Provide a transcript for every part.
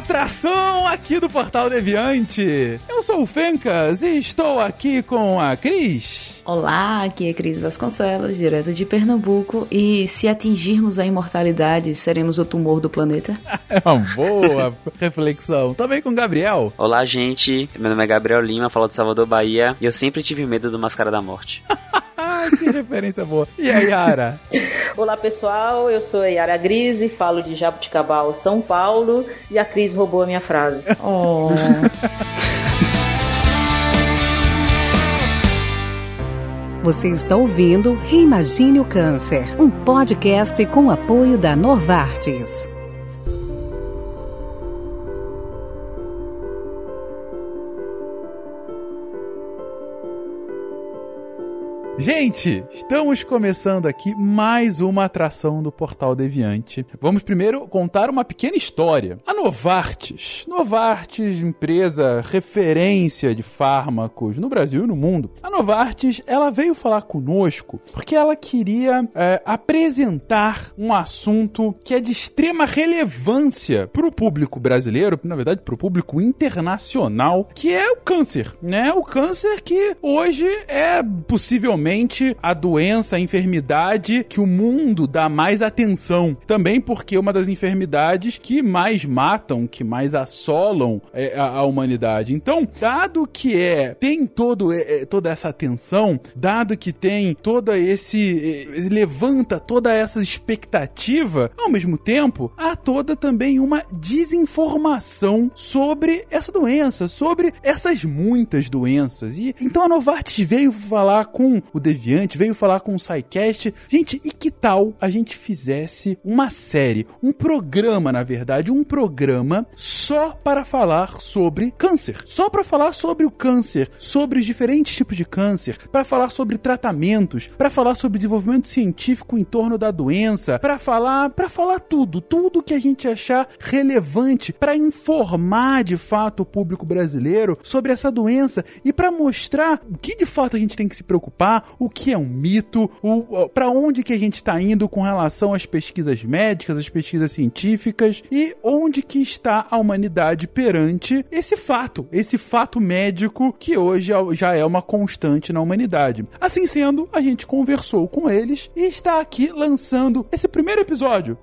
atração aqui do Portal Deviante. Eu sou o Fencas e estou aqui com a Cris. Olá, aqui é Cris Vasconcelos, direto de Pernambuco. E se atingirmos a imortalidade, seremos o tumor do planeta? É uma boa reflexão. Também com o Gabriel. Olá, gente. Meu nome é Gabriel Lima, falo de Salvador, Bahia. E eu sempre tive medo do Máscara da Morte. Que referência boa. E a Yara? Olá, pessoal. Eu sou a Yara Grise, falo de Jabuticabal, São Paulo. E a Cris roubou a minha frase. Oh... Você está ouvindo Reimagine o Câncer, um podcast com apoio da Novartis. Gente, estamos começando aqui mais uma atração do Portal Deviante. Vamos primeiro contar uma pequena história. A Novartis. Novartis, empresa referência de fármacos no Brasil e no mundo. A Novartis, ela veio falar conosco porque ela queria apresentar um assunto que é de extrema relevância para o público brasileiro, na verdade para o público internacional, que é o câncer, né? O câncer que hoje é possivelmente a doença, a enfermidade que o mundo dá mais atenção. Também porque é uma das enfermidades que mais matam, que mais assolam a humanidade. Então, dado que tem toda essa atenção, dado que tem toda levanta toda essa expectativa, ao mesmo tempo, há toda também uma desinformação sobre essa doença, sobre essas muitas doenças. E então a Novartis veio falar com o Deviante, veio falar com o SciCast. Gente, e que tal a gente fizesse uma série, um programa, na verdade, um programa só para falar sobre câncer. Só para falar sobre o câncer, sobre os diferentes tipos de câncer, para falar sobre tratamentos, para falar sobre desenvolvimento científico em torno da doença, para falar tudo que a gente achar relevante, para informar de fato o público brasileiro sobre essa doença e para mostrar o que de fato a gente tem que se preocupar, o que é um mito, para onde que a gente está indo com relação às pesquisas médicas, às pesquisas científicas e onde que está a humanidade perante esse fato médico que hoje já é uma constante na humanidade. Assim sendo, a gente conversou com eles e está aqui lançando esse primeiro episódio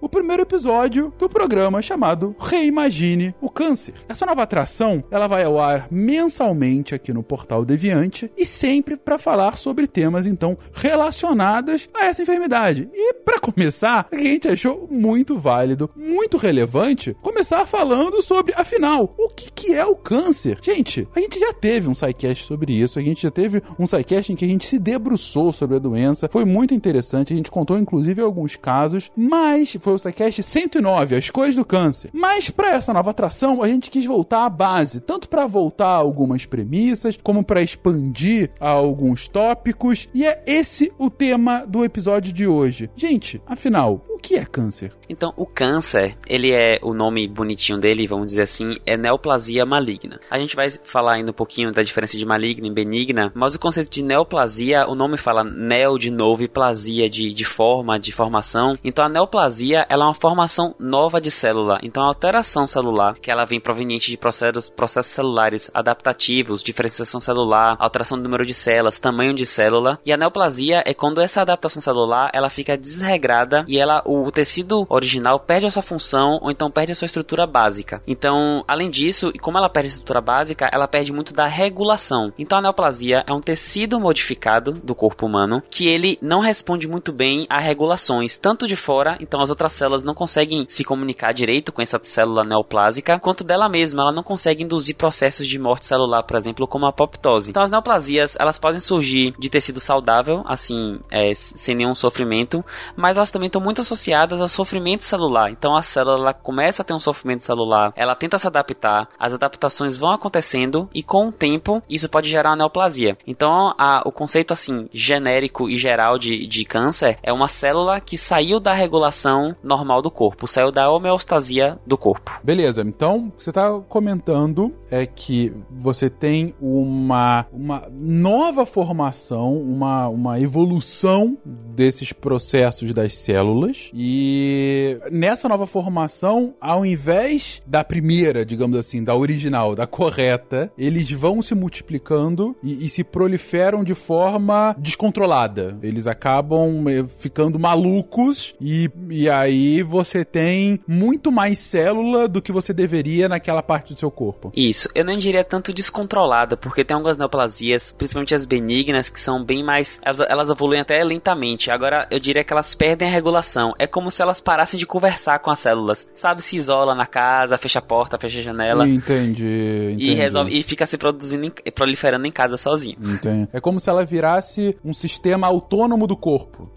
do programa chamado Reimagine o Câncer. Essa nova atração, ela vai ao ar mensalmente aqui no Portal Deviante e sempre para falar sobre temas, então, relacionados a essa enfermidade. E, para começar, a gente achou muito válido, muito relevante, começar falando sobre, afinal, o que é o câncer? Gente, a gente já teve um SciCast sobre isso, a gente já teve um SciCast em que a gente se debruçou sobre a doença, foi muito interessante, a gente contou, inclusive, alguns casos, mas foi o SciCast 109, As Cores do Câncer. Mas, para essa nova atração, a gente quis voltar à base, tanto para voltar a algumas premissas, como para expandir a alguns tópicos, e é esse o tema do episódio de hoje. Gente, afinal, o que é câncer? Então, o câncer, ele é o nome bonitinho dele, vamos dizer assim, é neoplasia maligna. A gente vai falar ainda um pouquinho da diferença de maligna e benigna, mas o conceito de neoplasia, o nome fala neo de novo e plasia de forma, de formação. Então, a neoplasia, ela é uma formação nova de célula. Então, a alteração celular, que ela vem proveniente de processos celulares adaptativos, diferenciação celular, alteração do número de células, tamanho de célula. E a neoplasia é quando essa adaptação celular, ela fica desregrada e ela o tecido original perde a sua função ou então perde a sua estrutura básica. Então, além disso, e como ela perde a estrutura básica, ela perde muito da regulação. Então, a neoplasia é um tecido modificado do corpo humano que ele não responde muito bem a regulações, tanto de fora, então as outras células não conseguem se comunicar direito com essa célula neoplásica, quanto dela mesma, ela não consegue induzir processos de morte celular, por exemplo, como a apoptose. Então, as neoplasias, elas podem surgir de tecido saudável, assim, sem nenhum sofrimento, mas elas também estão muito associadas a sofrimento celular. Então a célula ela começa a ter um sofrimento celular, ela tenta se adaptar, as adaptações vão acontecendo e com o tempo isso pode gerar uma neoplasia. Então o conceito assim genérico e geral de câncer é uma célula que saiu da regulação normal do corpo, saiu da homeostasia do corpo. Beleza, então você está comentando que você tem uma nova formação, uma evolução desses processos das células anos. E nessa nova formação, ao invés da primeira, digamos assim, da original, da correta, eles vão se multiplicando e se proliferam de forma descontrolada. Eles acabam ficando malucos e aí você tem muito mais célula do que você deveria naquela parte do seu corpo. Isso. Eu nem diria tanto descontrolada, porque tem algumas neoplasias, principalmente as benignas, que são bem mais... Elas evoluem até lentamente. Agora, eu diria que elas perdem a regulação. É como se elas parassem de conversar com as células. Sabe, se isola na casa, fecha a porta, fecha a janela. Entendi. E fica se produzindo, proliferando em casa sozinho. Entendi. É como se ela virasse um sistema autônomo do corpo.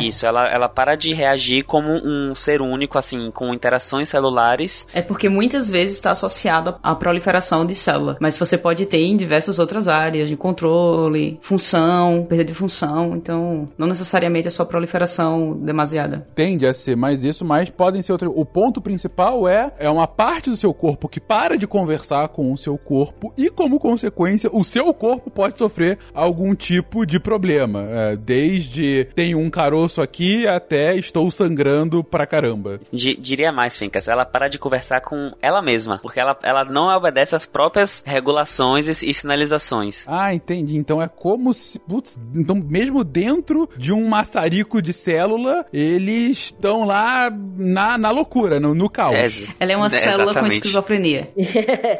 Isso, ela para de reagir como um ser único, assim, com interações celulares. É porque muitas vezes está associado à proliferação de célula, mas você pode ter em diversas outras áreas, de controle, função, perda de função, então não necessariamente é só proliferação demasiada. Tende a ser mais isso, mas podem ser outras. O ponto principal é uma parte do seu corpo que para de conversar com o seu corpo e, como consequência, o seu corpo pode sofrer algum tipo de problema, desde tem um caroço aqui, até estou sangrando pra caramba. Diria mais, Fincas, ela para de conversar com ela mesma, porque ela não obedece às próprias regulações e sinalizações. Ah, entendi. Então é como se... Putz, então mesmo dentro de um maçarico de célula, eles estão lá na loucura, no caos. Ela é uma célula exatamente. Com esquizofrenia.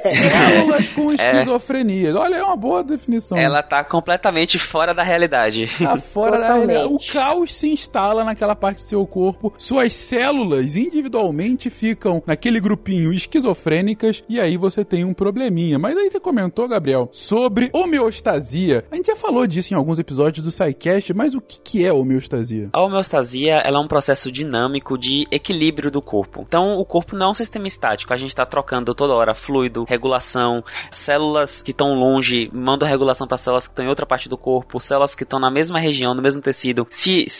Células com esquizofrenia. Olha, é uma boa definição. Ela tá completamente fora da realidade. Tá fora da realidade. O caos se instala naquela parte do seu corpo, suas células individualmente ficam naquele grupinho esquizofrênicas e aí você tem um probleminha. Mas aí você comentou, Gabriel, sobre homeostasia. A gente já falou disso em alguns episódios do SciCast, mas o que é homeostasia? A homeostasia, ela é um processo dinâmico de equilíbrio do corpo. Então, o corpo não é um sistema estático. A gente está trocando toda hora fluido, regulação, células que estão longe, mandam regulação para células que estão em outra parte do corpo, células que estão na mesma região, no mesmo tecido,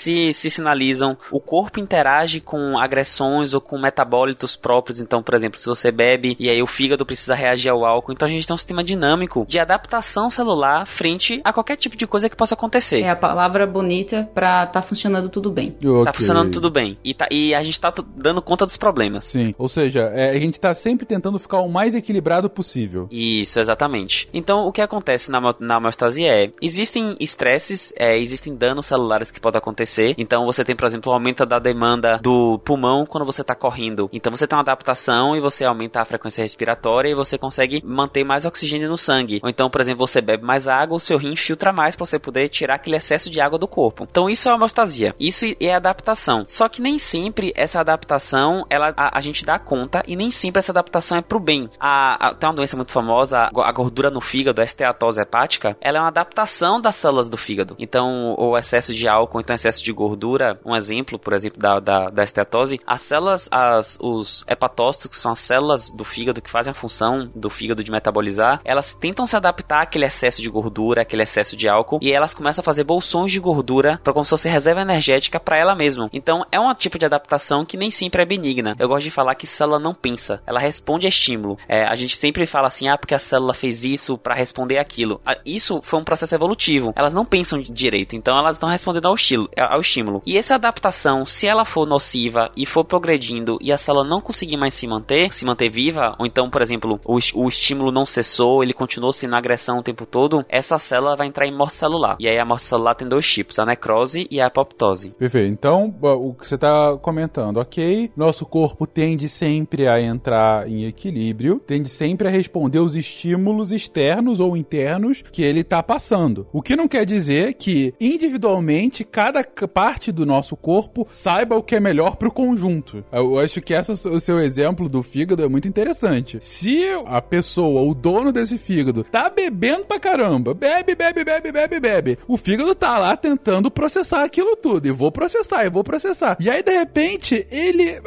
se sinalizam, o corpo interage com agressões ou com metabólitos próprios. Então, por exemplo, se você bebe e aí o fígado precisa reagir ao álcool, então a gente tem um sistema dinâmico de adaptação celular frente a qualquer tipo de coisa que possa acontecer. É a palavra bonita pra tá funcionando tudo bem. Okay. Tá funcionando tudo bem. E a gente tá dando conta dos problemas. Sim, ou seja, a gente tá sempre tentando ficar o mais equilibrado possível. Isso, exatamente. Então, o que acontece na homeostasia existem estresses, existem danos celulares que podem acontecer. Então você tem, por exemplo, o aumento da demanda do pulmão quando você está correndo. Então você tem uma adaptação e você aumenta a frequência respiratória e você consegue manter mais oxigênio no sangue. Ou então, por exemplo, você bebe mais água, o seu rim filtra mais para você poder tirar aquele excesso de água do corpo. Então isso é homeostasia. Isso é adaptação. Só que nem sempre essa adaptação a gente dá conta e nem sempre essa adaptação é pro bem. Tem uma doença muito famosa, a gordura no fígado, a esteatose hepática, ela é uma adaptação das células do fígado. Então o excesso de álcool, então excesso de gordura, um exemplo, por exemplo, da esteatose, as células, os hepatócitos, que são as células do fígado que fazem a função do fígado de metabolizar, elas tentam se adaptar àquele excesso de gordura, àquele excesso de álcool, e elas começam a fazer bolsões de gordura para como se fosse reserva energética para ela mesma. Então, é um tipo de adaptação que nem sempre é benigna. Eu gosto de falar que célula não pensa, ela responde a estímulo. A gente sempre fala assim, porque a célula fez isso para responder aquilo. Isso foi um processo evolutivo. Elas não pensam direito, então elas estão respondendo ao estímulo. E essa adaptação, se ela for nociva e for progredindo e a célula não conseguir mais se manter viva, ou então, por exemplo, o estímulo não cessou, ele continuou sendo agressão o tempo todo, essa célula vai entrar em morte celular. E aí a morte celular tem dois tipos, a necrose e a apoptose. Perfeito. Então, o que você está comentando, ok, nosso corpo tende sempre a entrar em equilíbrio, tende sempre a responder os estímulos externos ou internos que ele está passando. O que não quer dizer que, individualmente, cada parte do nosso corpo saiba o que é melhor pro conjunto. Eu acho que o seu exemplo do fígado é muito interessante. Se a pessoa, o dono desse fígado, tá bebendo pra caramba, bebe, o fígado tá lá tentando processar aquilo tudo, e vou processar. E aí, de repente, ele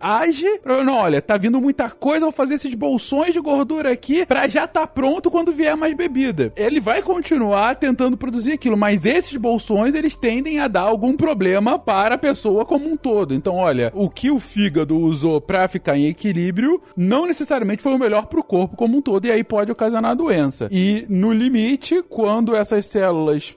age, não, olha, tá vindo muita coisa, vou fazer esses bolsões de gordura aqui pra já tá pronto quando vier mais bebida. Ele vai continuar tentando produzir aquilo, mas esses bolsões, eles tendem a dar algum problema para a pessoa como um todo. Então, olha, o que o fígado usou para ficar em equilíbrio não necessariamente foi o melhor para o corpo como um todo, e aí pode ocasionar doença. E, no limite, quando essas células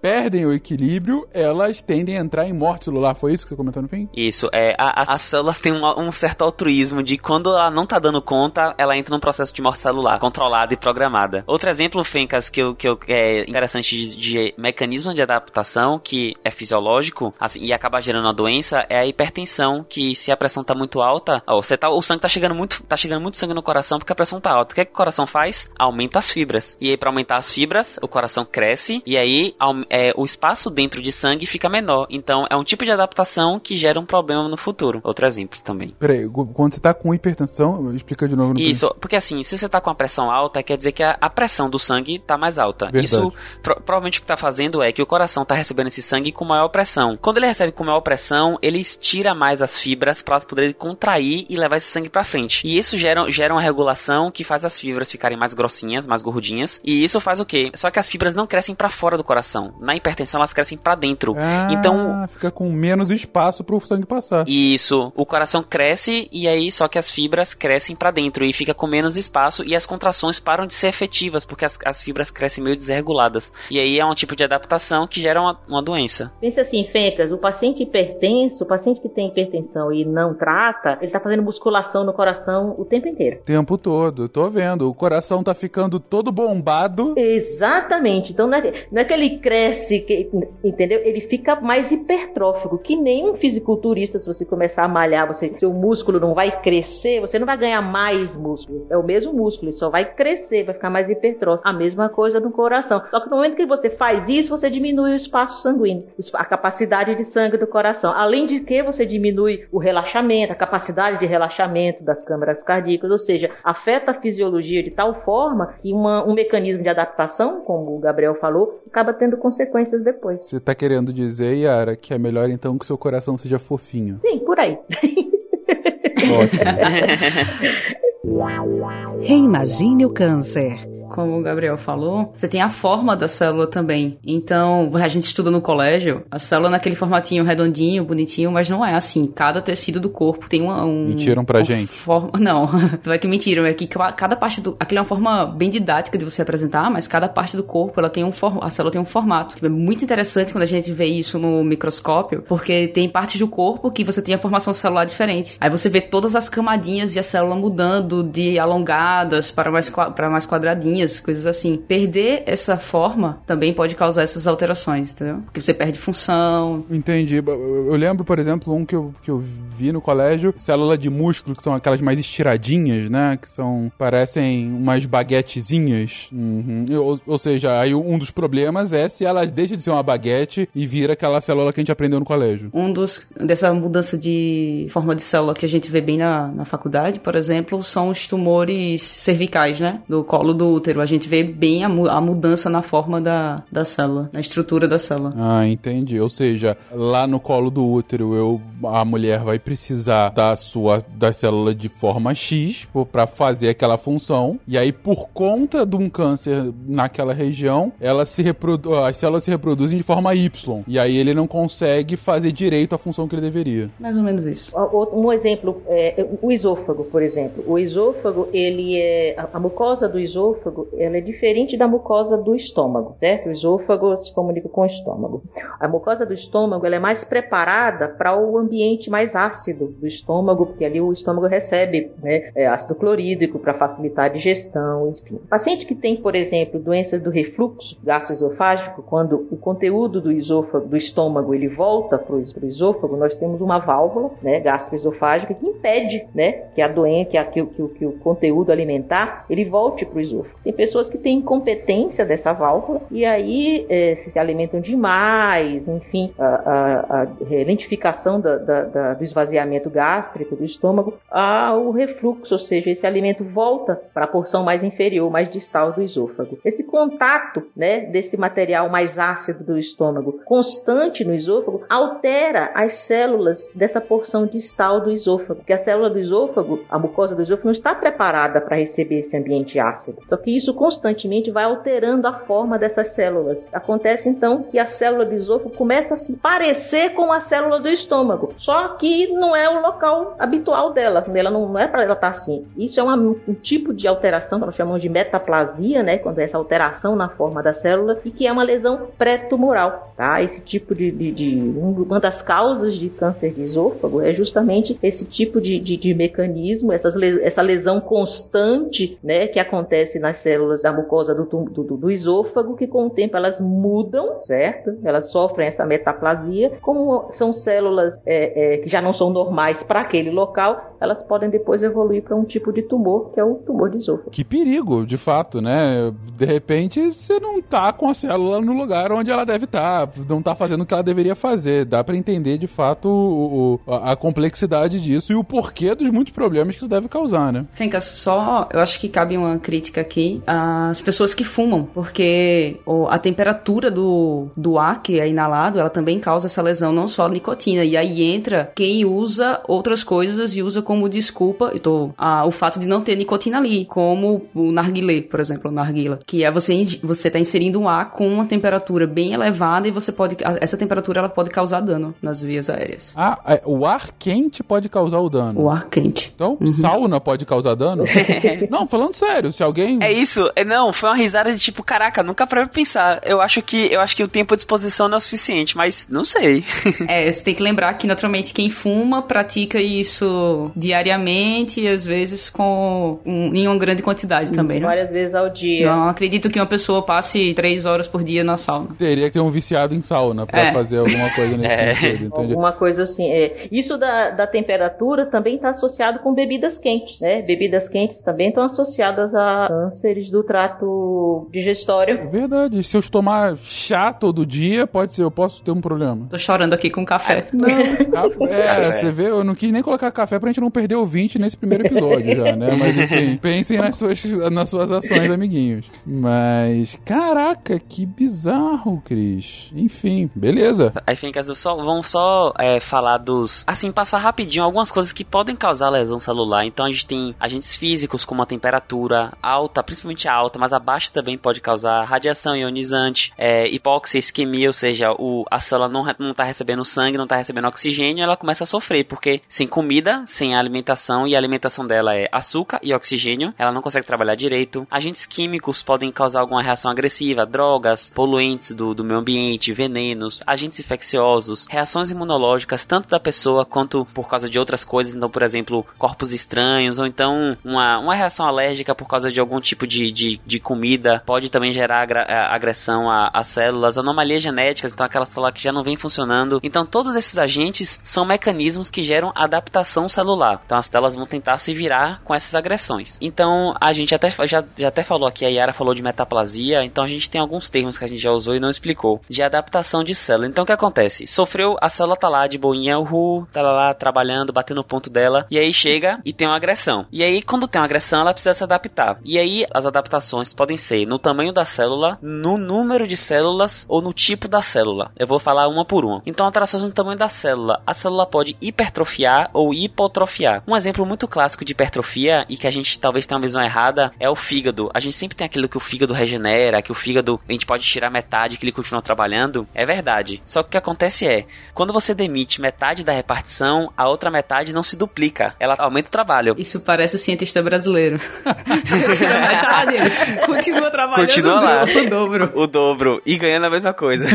perdem o equilíbrio, elas tendem a entrar em morte celular. Foi isso que você comentou no fim? Isso. As células têm um certo altruísmo de quando ela não tá dando conta, ela entra num processo de morte celular, controlada e programada. Outro exemplo, Fencas, que é interessante de mecanismo de adaptação, que é fisiológico, assim, e acaba gerando a doença, é a hipertensão, que se a pressão tá muito alta, o sangue tá chegando muito sangue no coração porque a pressão tá alta. O que o coração faz? Aumenta as fibras. E aí, pra aumentar as fibras, o coração cresce, e aí o espaço dentro de sangue fica menor. Então, é um tipo de adaptação que gera um problema no futuro. Outro exemplo também. Peraí, quando você tá com hipertensão, explica de novo. Isso, porque assim, se você tá com a pressão alta, quer dizer que a pressão do sangue tá mais alta. Verdade. Isso, provavelmente o que tá fazendo é que o coração tá recebendo esse sangue com maior pressão. Quando ele recebe com maior pressão, ele estira mais as fibras pra poder contrair e levar esse sangue pra frente. E isso gera uma regulação que faz as fibras ficarem mais grossinhas, mais gordinhas. E isso faz o quê? Só que as fibras não crescem pra fora do coração. Na hipertensão, elas crescem pra dentro. Então fica com menos espaço pro sangue passar. Isso. O coração cresce e aí só que as fibras crescem pra dentro e fica com menos espaço e as contrações param de ser efetivas porque as fibras crescem meio desreguladas. E aí é um tipo de adaptação que gera uma doença. Pensa assim, Fencas, o paciente que tem hipertensão e não trata, ele tá fazendo musculação no coração o tempo inteiro. O tempo todo. Tô vendo. O coração tá ficando todo bombado. Exatamente. Então não é que ele cresce, entendeu? Ele fica mais hipertrófico, que nem um fisiculturista. Se você começar a malhar, seu músculo não vai crescer, você não vai ganhar mais músculo. É o mesmo músculo, ele só vai crescer, vai ficar mais hipertrófico. A mesma coisa no coração. Só que no momento que você faz isso, você diminui o espaço sanguíneo, a capacidade de sangue do coração. Além de que você diminui o relaxamento, a capacidade de relaxamento das câmaras cardíacas, ou seja, afeta a fisiologia de tal forma que um mecanismo de adaptação, como o Gabriel falou, acaba tendo consequências depois. Você tá querendo dizer, Yara, que é melhor então que seu coração seja fofinho? Sim, por aí. Ótimo. Reimagine o câncer. Como o Gabriel falou, você tem a forma da célula também. Então, a gente estuda no colégio, a célula naquele formatinho redondinho, bonitinho, mas não é assim. Cada tecido do corpo tem mentiram pra gente? Forma... Não, não é que mentiram, é que cada parte do... Aquilo é uma forma bem didática de você apresentar, mas cada parte do corpo, ela tem a célula tem um formato. É muito interessante quando a gente vê isso no microscópio, porque tem partes do corpo que você tem a formação celular diferente. Aí você vê todas as camadinhas e a célula mudando de alongadas para mais quadradinhas, coisas assim. Perder essa forma também pode causar essas alterações, entendeu? Porque você perde função. Entendi. Eu lembro, por exemplo, um que eu vi no colégio, célula de músculo, que são aquelas mais estiradinhas, né? Que são, parecem umas baguetezinhas. Uhum. Ou seja, aí um dos problemas é se ela deixa de ser uma baguete e vira aquela célula que a gente aprendeu no colégio. Dessa mudança de forma de célula que a gente vê bem na faculdade, por exemplo, são os tumores cervicais, né? Do colo do útero. A gente vê bem a mudança na forma da célula, na estrutura da célula. Ah, entendi. Ou seja, lá no colo do útero, a mulher vai precisar da célula de forma X para fazer aquela função. E aí, por conta de um câncer naquela região, as células se reproduzem de forma Y. E aí ele não consegue fazer direito a função que ele deveria. Mais ou menos isso. Um exemplo é o esôfago, por exemplo. O esôfago, ele é... A mucosa do esôfago, ela é diferente da mucosa do estômago, certo? O esôfago se comunica com o estômago. A mucosa do estômago, ela é mais preparada para o ambiente mais ácido do estômago, porque ali o estômago recebe, né, ácido clorídrico para facilitar a digestão, enfim. O paciente que tem, por exemplo, doenças do refluxo gastroesofágico, quando o conteúdo do estômago, ele volta para o esôfago, nós temos uma válvula, né, gastroesofágica que impede, né, que o conteúdo alimentar ele volte para o esôfago. Tem pessoas que têm incompetência dessa válvula e aí se alimentam demais, enfim, a lentificação do esvaziamento gástrico do estômago ao refluxo, ou seja, esse alimento volta para a porção mais inferior, mais distal do esôfago. Esse contato, né, desse material mais ácido do estômago constante no esôfago altera as células dessa porção distal do esôfago, porque a célula do esôfago, a mucosa do esôfago, não está preparada para receber esse ambiente ácido. Só que isso constantemente vai alterando a forma dessas células. Acontece então que a célula do esôfago começa a se parecer com a célula do estômago, só que não é o local habitual dela, ela não é para ela estar assim. Isso é um tipo de alteração que nós chamamos de metaplasia, né? Quando é essa alteração na forma da célula, e que é uma lesão pré-tumoral, tá? Esse tipo uma das causas de câncer de esôfago é justamente esse tipo de mecanismo, essa lesão constante, né, que acontece nas células da mucosa do esôfago, que com o tempo elas mudam, certo? Elas sofrem essa metaplasia. Como são células que já não são normais para aquele local, elas podem depois evoluir para um tipo de tumor, que é o tumor de esôfago. Que perigo, de fato, né? De repente, você não tá com a célula no lugar onde ela deve estar, não tá fazendo o que ela deveria fazer. Dá para entender, de fato, a complexidade disso e o porquê dos muitos problemas que isso deve causar, né? Fica só, eu acho que cabe uma crítica aqui às pessoas que fumam, porque a temperatura do ar que é inalado, ela também causa essa lesão, não só a nicotina. E aí entra quem usa outras coisas e usa como desculpa o fato de não ter nicotina ali, como o narguilé, por exemplo, o narguila, que é você tá inserindo um ar com uma temperatura bem elevada e essa temperatura ela pode causar dano nas vias aéreas. O ar quente pode causar o dano. O ar quente. Então, sauna pode causar dano? Não, falando sério, se alguém... É isso, não, foi uma risada de tipo, caraca, nunca parei pra pensar. Eu acho que o tempo à disposição não é o suficiente, mas não sei. Você tem que lembrar que, naturalmente, quem fuma pratica isso diariamente e, às vezes, em uma grande quantidade também, né? Várias vezes ao dia. Não acredito que uma pessoa passe 3 horas por dia na sauna. Teria que ter um viciado em sauna pra fazer alguma coisa nesse sentido, entendeu? Alguma coisa assim, Isso da temperatura também tá associado com bebidas quentes, né? Bebidas quentes também estão associadas a cânceres do trato digestório. É verdade. Se eu tomar chá todo dia, eu posso ter um problema. Tô chorando aqui com café. Não. Você vê, eu não quis nem colocar café pra gente não perder o 20 nesse primeiro episódio já, né? Mas enfim, pensem nas suas ações, amiguinhos. Mas, caraca, que bizarro, Cris. Enfim, beleza. Aí, Fincas, vamos falar dos... Assim, passar rapidinho algumas coisas que podem causar lesão celular. Então, a gente tem agentes físicos como a temperatura alta, principalmente alta, mas a baixa também pode causar radiação ionizante, hipóxia, isquemia, ou seja, a célula não tá recebendo sangue, não tá recebendo oxigênio, ela começa a sofrer, porque sem comida, sem alimentação, e a alimentação dela é açúcar e oxigênio, ela não consegue trabalhar direito. Agentes químicos podem causar alguma reação agressiva, drogas, poluentes do meio ambiente, venenos, agentes infecciosos, reações imunológicas, tanto da pessoa quanto por causa de outras coisas, então, por exemplo, corpos estranhos, ou então uma reação alérgica por causa de algum tipo de comida, pode também gerar agressão a células, anomalias genéticas, então aquela célula que já não vem funcionando. Então, todos esses agentes são mecanismos que geram adaptação celular. Então, as células vão tentar se virar com essas agressões. Então, a gente já até falou aqui, a Yara falou de metaplasia, então a gente tem alguns termos que a gente já usou e não explicou, de adaptação de célula. Então, o que acontece? Sofreu, a célula tá lá de boinha, tá lá trabalhando, batendo o ponto dela, e aí chega e tem uma agressão. E aí, quando tem uma agressão, ela precisa se adaptar. E aí, as adaptações podem ser no tamanho da célula, no número de células ou no tipo da célula. Eu vou falar uma por uma. Então, alterações no tamanho da célula. A célula pode hipertrofiar ou hipotrofiar. Um exemplo muito clássico de hipertrofia, e que a gente talvez tenha uma visão errada, é o fígado. A gente sempre tem aquilo que o fígado regenera, que o fígado, a gente pode tirar metade que ele continua trabalhando. É verdade. Só que o que acontece quando você demite metade da repartição, a outra metade não se duplica. Ela aumenta o trabalho. Isso parece cientista brasileiro. Se eu tirar metade, continua trabalhando. Continua lá. O dobro. E ganhando a mesma coisa.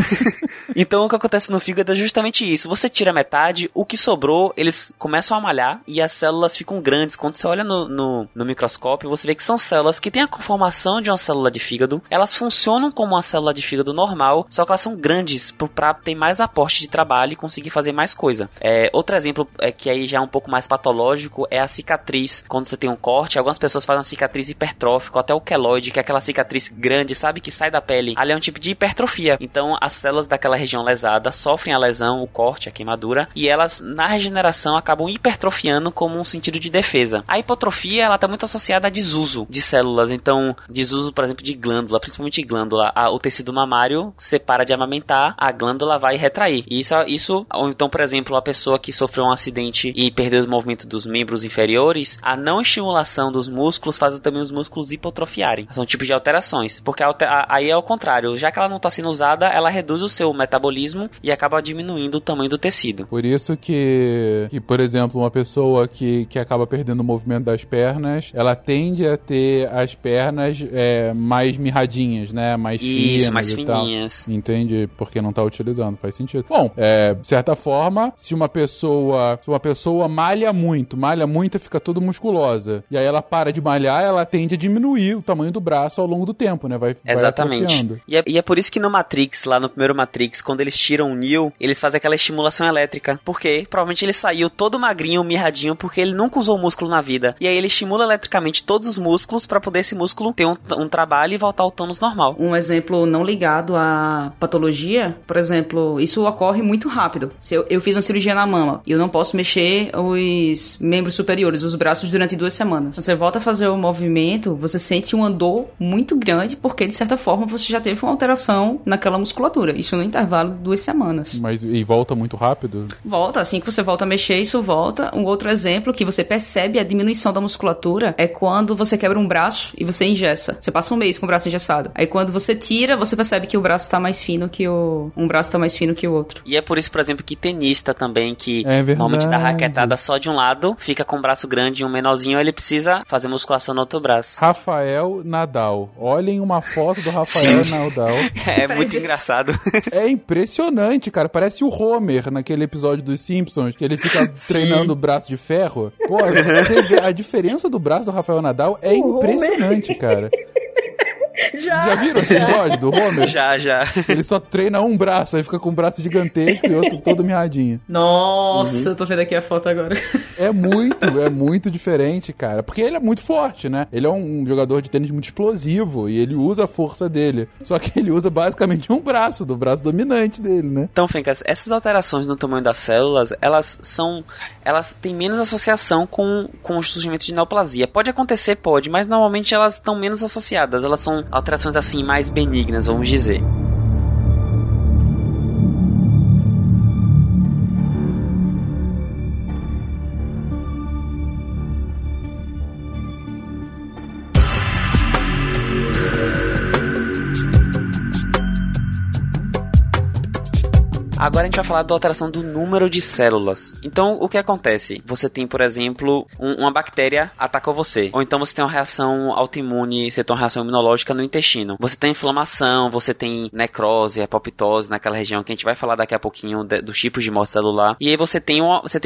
Então, o que acontece no fígado é justamente isso. Você tira metade, o que sobrou, eles começam a malhar e as células ficam grandes. Quando você olha no microscópio, você vê que são células que têm a conformação de uma célula de fígado. Elas funcionam como uma célula de fígado normal, só que elas são grandes para ter mais aporte de trabalho e conseguir fazer mais coisa. Outro exemplo que aí já é um pouco mais patológico é a cicatriz. Quando você tem um corte, algumas pessoas fazem uma cicatriz hipertrófica, até o queloide, que é aquela cicatriz grande, sabe, que sai da pele. Ali é um tipo de hipertrofia. Então, as células daquela região lesada sofrem a lesão, o corte, a queimadura, e elas, na regeneração, acabam hipertrofiando como um sentido de defesa. A hipotrofia, ela está muito associada a desuso de células. Então, desuso, por exemplo, de glândula, principalmente glândula. O tecido mamário, você para de amamentar, a glândula vai retrair. E isso, ou então, por exemplo, a pessoa que sofreu um acidente e perdeu o movimento dos membros inferiores, a não estimulação dos músculos faz também os músculos hipertrofiarem. São tipos de alterações. Porque aí é o contrário. Já que ela não está sendo usada, ela reduz o seu metabolismo e acaba diminuindo o tamanho do tecido. Por isso que por exemplo, uma pessoa que acaba perdendo o movimento das pernas, ela tende a ter as pernas mais mirradinhas, né? Mais isso, finas mais fininhas. Entende? Porque não está utilizando. Faz sentido. Bom, de certa forma, se uma pessoa malha muito, fica toda musculosa. E aí ela para de malhar, ela tende a diminuir o tamanho do braço ao longo do tempo, né? Vai exatamente. E é por isso que no Matrix, lá no primeiro Matrix, quando eles tiram o Neo, eles fazem aquela estimulação elétrica. Por quê? Provavelmente ele saiu todo magrinho, mirradinho, porque ele nunca usou músculo na vida. E aí ele estimula eletricamente todos os músculos pra poder esse músculo ter um trabalho e voltar ao tônus normal. Um exemplo não ligado à patologia, por exemplo, isso ocorre muito rápido. Se eu fiz uma cirurgia na mama e eu não posso mexer os membros superiores, os braços, durante 2 semanas. Quando você volta a fazer o movimento, você sente uma dor muito grande porque, de certa forma, você já teve uma alteração naquela musculatura. Isso no intervalo de 2 semanas. Mas e volta muito rápido? Volta. Assim que você volta a mexer, isso volta. Um outro exemplo que você percebe a diminuição da musculatura é quando você quebra um braço e você engessa. Você passa um mês com o braço engessado. Aí quando você tira, você percebe que o braço tá mais fino que o... Um braço tá mais fino que o outro. E é por isso, por exemplo, que tenista também, que normalmente dá raquetada só de um lado, fica com um braço grande e um menorzinho, ele precisa fazer musculação no outro braço. Rafael Nadal. Olhem uma foto do Rafael Nadal. É muito engraçado. É impressionante, cara. Parece o Homer naquele episódio dos Simpsons, que ele fica treinando o braço de ferro. Pô, a diferença do braço do Rafael Nadal é impressionante, cara. Já viram o episódio do Homer? Já. Ele só treina um braço, aí fica com um braço gigantesco e outro todo mirradinho. Nossa, eu tô vendo aqui a foto agora. É muito diferente, cara. Porque ele é muito forte, né? Ele é um jogador de tênis muito explosivo e ele usa a força dele. Só que ele usa basicamente um braço, do braço dominante dele, né? Então, Fencas, essas alterações no tamanho das células, elas têm menos associação com o surgimento de neoplasia. Pode acontecer, pode, mas normalmente elas estão menos associadas. Elas são alterações assim mais benignas, vamos dizer. Agora a gente vai falar da alteração do número de células. Então, o que acontece? Você tem, por exemplo, uma bactéria atacou você. Ou então você tem uma reação autoimune, você tem uma reação imunológica no intestino. Você tem inflamação, você tem necrose, apoptose naquela região que a gente vai falar daqui a pouquinho dos tipos de morte celular. E aí você tem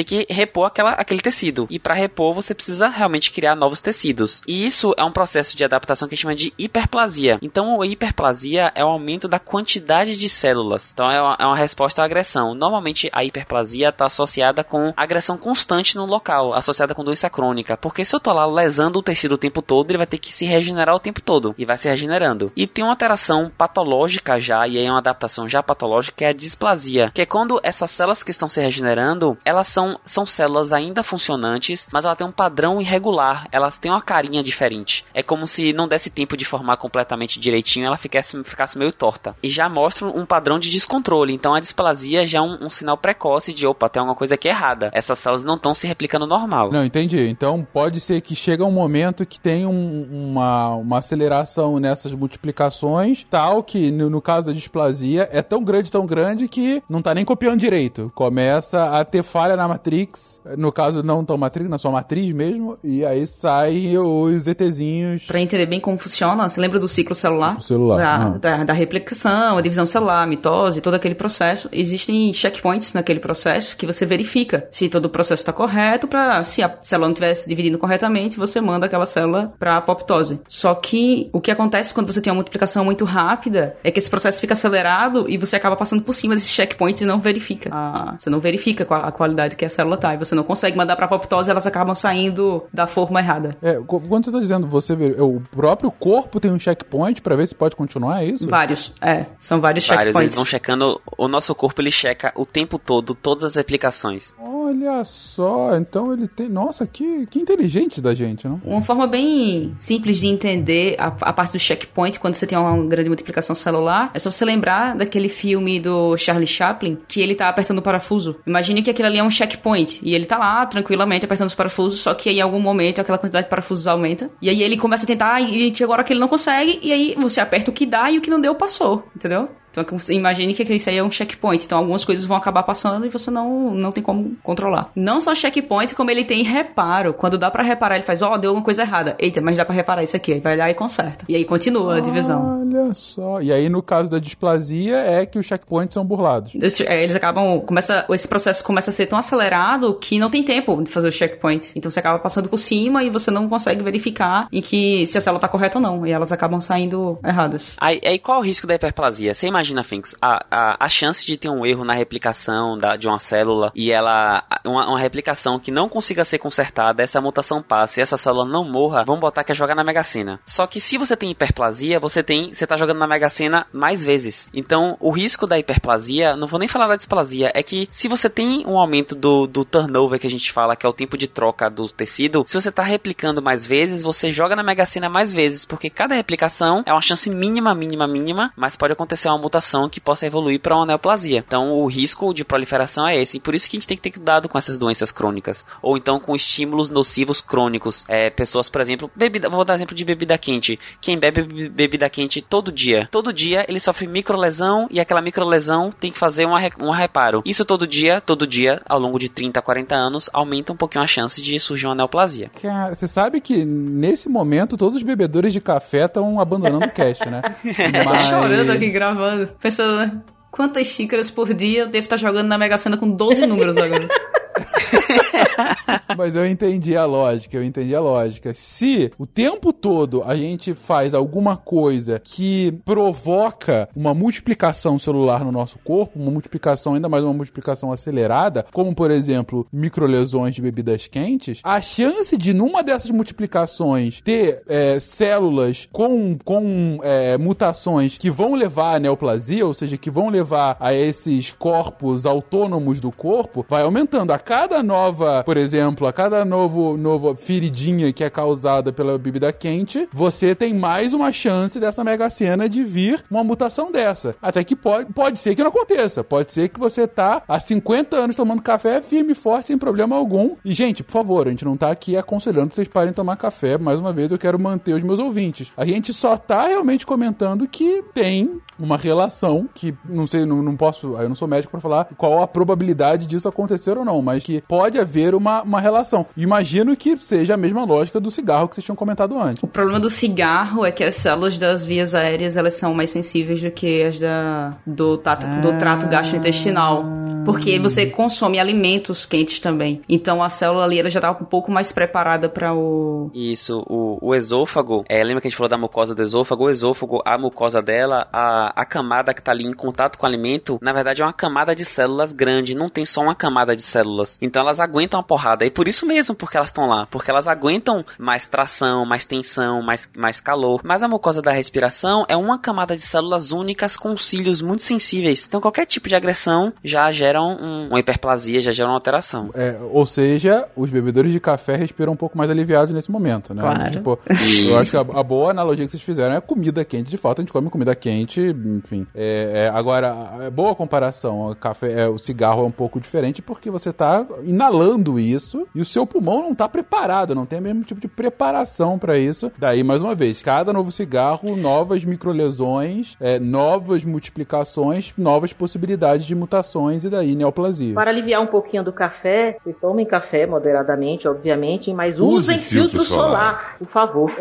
que repor aquele tecido. E para repor, você precisa realmente criar novos tecidos. E isso é um processo de adaptação que a gente chama de hiperplasia. Então, a hiperplasia é o aumento da quantidade de células. Então, é uma resposta agressão. Normalmente a hiperplasia está associada com agressão constante no local, associada com doença crônica, porque se eu tô lá lesando o tecido o tempo todo, ele vai ter que se regenerar o tempo todo e vai se regenerando. E tem uma alteração patológica já, e aí uma adaptação já patológica, que é a displasia, que é quando essas células que estão se regenerando, elas são células ainda funcionantes, mas ela tem um padrão irregular, elas têm uma carinha diferente. É como se não desse tempo de formar completamente direitinho, ela ficasse meio torta. E já mostra um padrão de descontrole, então a displasia já é um sinal precoce de, opa, tem alguma coisa aqui errada. Essas células não estão se replicando normal. Não, entendi. Então, pode ser que chegue um momento que tem uma aceleração nessas multiplicações, tal que, no caso da displasia, é tão grande que não tá nem copiando direito. Começa a ter falha na matrix, no caso, não tão matrix, na sua matriz mesmo, e aí sai os ETzinhos. Pra entender bem como funciona, você lembra do ciclo celular? O celular. Da replicação, a divisão celular, a mitose, todo aquele processo. Existem checkpoints naquele processo que você verifica se todo o processo está correto, para se a célula não estiver se dividindo corretamente, você manda aquela célula para a apoptose. Só que o que acontece quando você tem uma multiplicação muito rápida é que esse processo fica acelerado e você acaba passando por cima desses checkpoints e não verifica. Você não verifica a qualidade que a célula está e você não consegue mandar para a apoptose, elas acabam saindo da forma errada. Quando você está dizendo, o próprio corpo tem um checkpoint para ver se pode continuar, é isso? Vários, são vários checkpoints. Eles vão checando, o nosso corpo ele checa o tempo todo, todas as replicações. Olha só, então ele tem... Nossa, que inteligente da gente, não? Uma forma bem simples de entender a parte do checkpoint, quando você tem uma grande multiplicação celular, é só você lembrar daquele filme do Charlie Chaplin, que ele tá apertando o parafuso. Imagine que aquilo ali é um checkpoint, e ele tá lá, tranquilamente, apertando os parafusos, só que aí, em algum momento, aquela quantidade de parafusos aumenta, e aí ele começa a tentar, e chega a hora que ele não consegue, e aí você aperta o que dá, e o que não deu, passou, entendeu? Então, imagine que isso aí é um checkpoint. Então, algumas coisas vão acabar passando e você não tem como controlar. Não só checkpoint, como ele tem reparo. Quando dá pra reparar, ele faz, deu alguma coisa errada. Eita, mas dá pra reparar isso aqui. Aí vai lá e conserta. E aí continua a divisão. Olha só. E aí, no caso da displasia, é que os checkpoints são burlados. Eles acabam... Esse processo começa a ser tão acelerado que não tem tempo de fazer o checkpoint. Então, você acaba passando por cima e você não consegue verificar em que se a célula tá correta ou não. E elas acabam saindo erradas. Aí qual é o risco da hiperplasia? Você imagina, Finks, a chance de ter um erro na replicação de uma célula e ela, uma replicação que não consiga ser consertada, essa mutação passa e essa célula não morra, vamos botar que é jogar na Mega Sena. Só que se você tem hiperplasia, você tá jogando na Mega Sena mais vezes. Então, o risco da hiperplasia, não vou nem falar da displasia, é que se você tem um aumento do turnover que a gente fala, que é o tempo de troca do tecido, se você tá replicando mais vezes, você joga na Mega Sena mais vezes, porque cada replicação é uma chance mínima, mas pode acontecer uma mutação que possa evoluir para uma neoplasia. Então, o risco de proliferação é esse. E por isso que a gente tem que ter cuidado com essas doenças crônicas. Ou então, com estímulos nocivos crônicos. Pessoas, por exemplo, vou dar exemplo de bebida quente. Quem bebe bebida quente todo dia ele sofre microlesão e aquela microlesão tem que fazer um reparo. Isso todo dia, ao longo de 30, 40 anos, aumenta um pouquinho a chance de surgir uma neoplasia. Cara, você sabe que, nesse momento, todos os bebedores de café estão abandonando o cast, né? Mas... Tô chorando aqui gravando. Pensando, né? Quantas xícaras por dia eu devo estar jogando na Mega Sena com 12 números agora? Mas eu entendi a lógica. Se o tempo todo a gente faz alguma coisa que provoca uma multiplicação celular no nosso corpo, uma multiplicação, ainda mais uma multiplicação acelerada, como, por exemplo, microlesões de bebidas quentes, a chance de, numa dessas multiplicações, ter células com mutações que vão levar à neoplasia, ou seja, que vão levar a esses corpos autônomos do corpo, vai aumentando. A cada nova feridinha que é causada pela bebida quente, você tem mais uma chance dessa Mega Sena de vir uma mutação dessa. Até que pode ser que não aconteça. Pode ser que você tá há 50 anos tomando café firme e forte, sem problema algum. E, gente, por favor, a gente não tá aqui aconselhando que vocês parem de tomar café. Mais uma vez, eu quero manter os meus ouvintes. A gente só tá realmente comentando que tem uma relação que, não sei, não posso, eu não sou médico pra falar qual a probabilidade disso acontecer ou não, mas que pode haver uma relação. Imagino que seja a mesma lógica do cigarro que vocês tinham comentado antes. O problema do cigarro é que as células das vias aéreas, elas são mais sensíveis do que as do trato gastrointestinal, porque você consome alimentos quentes também. Então, a célula ali, ela já tá um pouco mais preparada para o... Isso, o esôfago, lembra que a gente falou da mucosa do esôfago? O esôfago, a mucosa dela, a camada que tá ali em contato com o alimento, na verdade é uma camada de células grande, não tem só uma camada de células. Então elas aguentam a porrada. E por isso mesmo porque elas estão lá. Porque elas aguentam mais tração, mais tensão, mais calor. Mas a mucosa da respiração é uma camada de células únicas com cílios muito sensíveis. Então qualquer tipo de agressão já gera uma hiperplasia, já gera uma alteração. Ou seja, os bebedores de café respiram um pouco mais aliviados nesse momento, né? Claro. Tipo, eu acho que a boa analogia que vocês fizeram é comida quente. De fato, a gente come comida quente, enfim. Agora, é boa comparação. O cigarro é um pouco diferente porque você tá inalando isso e o seu pulmão não tá preparado, não tem o mesmo tipo de preparação para isso. Daí, mais uma vez, cada novo cigarro, novas microlesões, novas multiplicações, novas possibilidades de mutações e daí neoplasia. Para aliviar um pouquinho do café, vocês tomem café moderadamente, obviamente, mas usem filtro solar, por favor.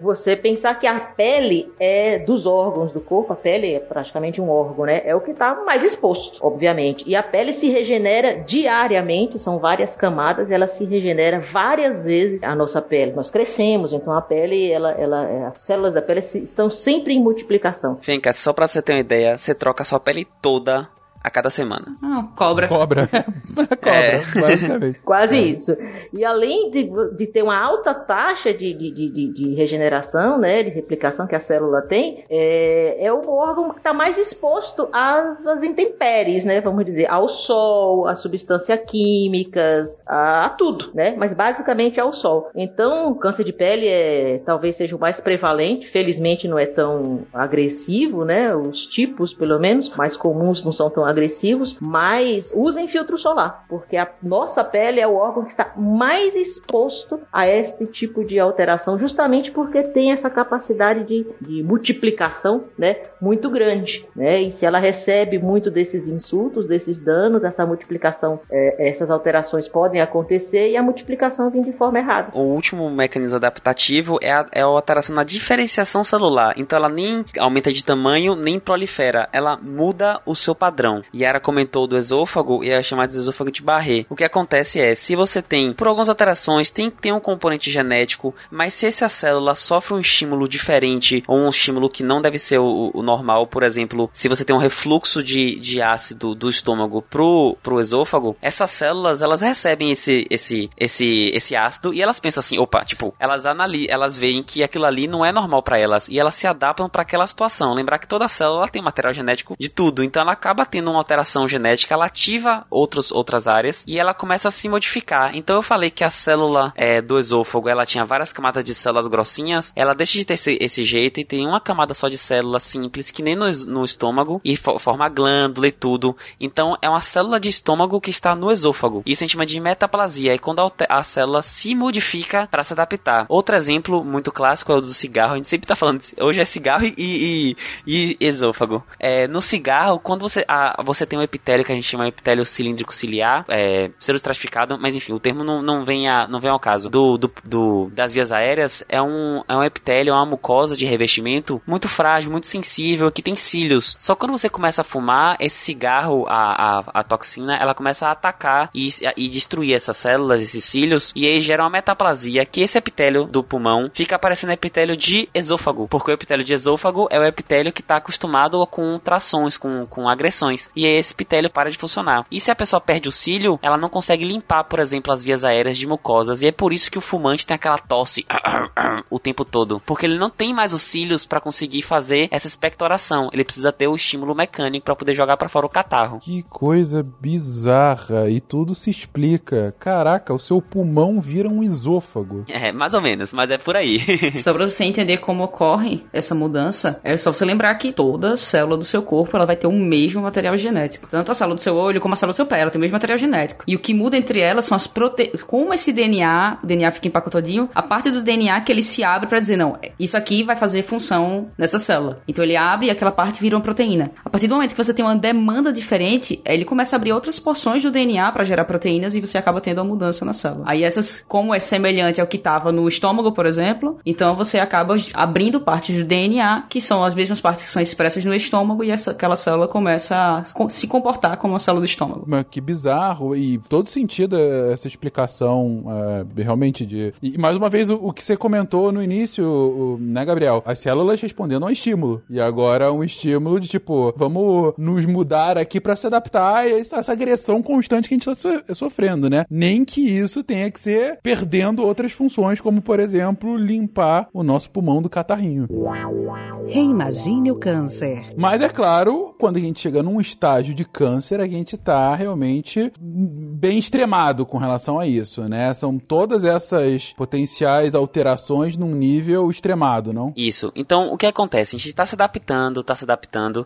Você pensar que a pele é dos órgãos do corpo, a pele é praticamente um órgão, né? É o que tá mais exposto, obviamente. E a pele se regenera diariamente, são várias camadas, ela se regenera várias vezes a nossa pele. Nós crescemos, então a pele, as células da pele estão sempre em multiplicação. Vem cá, só pra você ter uma ideia, você troca a sua pele toda a cada semana. Cobra. Cobra. Cobra, basicamente. Quase isso. E além de ter uma alta taxa de regeneração, né, de replicação que a célula tem, é o órgão que está mais exposto às intempéries, né, vamos dizer, ao sol, a substâncias químicas, a tudo, né, mas basicamente ao sol. Então, o câncer de pele talvez seja o mais prevalente, felizmente não é tão agressivo, né, os tipos, pelo menos, mais comuns não são tão agressivos, mas usem filtro solar, porque a nossa pele é o órgão que está mais exposto a este tipo de alteração, justamente porque tem essa capacidade de multiplicação, né, muito grande, né, e se ela recebe muito desses insultos, desses danos, essa multiplicação, essas alterações podem acontecer e a multiplicação vem de forma errada. O último mecanismo adaptativo é a alteração na diferenciação celular, então ela nem aumenta de tamanho, nem prolifera, ela muda o seu padrão. Yara comentou do esôfago, e é chamado de esôfago de Barré. O que acontece se você tem, por algumas alterações, tem um componente genético, mas se essa célula sofre um estímulo diferente, ou um estímulo que não deve ser o normal, por exemplo, se você tem um refluxo de ácido do estômago pro esôfago, essas células, elas recebem esse ácido, e elas pensam assim, elas veem que aquilo ali não é normal pra elas, e elas se adaptam pra aquela situação. Lembrar que toda célula tem material genético de tudo, então ela acaba tendo uma alteração genética, ela ativa outras áreas, e ela começa a se modificar. Então eu falei que a célula do esôfago, ela tinha várias camadas de células grossinhas, ela deixa de ter esse jeito e tem uma camada só de célula simples, que nem no estômago, e forma glândula e tudo. Então é uma célula de estômago que está no esôfago. Isso a gente chama de metaplasia, e quando a célula se modifica para se adaptar. Outro exemplo muito clássico é o do cigarro, a gente sempre tá falando, hoje é cigarro e esôfago. No cigarro, quando você tem um epitélio que a gente chama de epitélio cilíndrico ciliar, serostratificado, mas enfim, o termo não vem ao caso. Das vias aéreas, é um epitélio, é uma mucosa de revestimento muito frágil, muito sensível, que tem cílios. Só quando você começa a fumar, esse cigarro, a toxina, ela começa a atacar e destruir essas células, esses cílios, e aí gera uma metaplasia, que esse epitélio do pulmão fica parecendo epitélio de esôfago, porque o epitélio de esôfago é o epitélio que está acostumado com trações, com agressões, e aí esse epitélio para de funcionar. E se a pessoa perde o cílio, ela não consegue limpar, por exemplo, as vias aéreas de mucosas, e é por isso que o fumante tem aquela tosse o tempo todo, porque ele não tem mais os cílios para conseguir fazer essa expectoração, ele precisa ter o estímulo mecânico para poder jogar para fora o catarro. Que coisa bizarra, e tudo se explica. Caraca, o seu pulmão vira um esôfago. Mais ou menos, mas é por aí. Só para você entender como ocorre essa mudança, é só você lembrar que toda célula do seu corpo, ela vai ter o mesmo material genético. Tanto a célula do seu olho como a célula do seu pé, ela tem o mesmo material genético. E o que muda entre elas são as proteínas. Como esse DNA, o DNA fica empacotadinho, a parte do DNA que ele se abre pra dizer, não, isso aqui vai fazer função nessa célula. Então ele abre e aquela parte vira uma proteína. A partir do momento que você tem uma demanda diferente, ele começa a abrir outras porções do DNA pra gerar proteínas e você acaba tendo uma mudança na célula. Aí essas, como é semelhante ao que tava no estômago, por exemplo, então você acaba abrindo partes do DNA, que são as mesmas partes que são expressas no estômago, e aquela célula começa a se comportar como uma célula do estômago. Mas que bizarro, e todo sentido essa explicação realmente de... E mais uma vez, o que você comentou no início, né, Gabriel? As células respondendo a um estímulo, e agora um estímulo de tipo, vamos nos mudar aqui pra se adaptar a essa agressão constante que a gente tá sofrendo, né? Nem que isso tenha que ser perdendo outras funções, como por exemplo, limpar o nosso pulmão do catarrinho. Reimagine o câncer. Mas é claro, quando a gente chega num estágio de câncer, a gente tá realmente bem extremado com relação a isso, né? São todas essas potenciais alterações num nível extremado, não? Isso. Então, o que acontece? A gente tá se adaptando,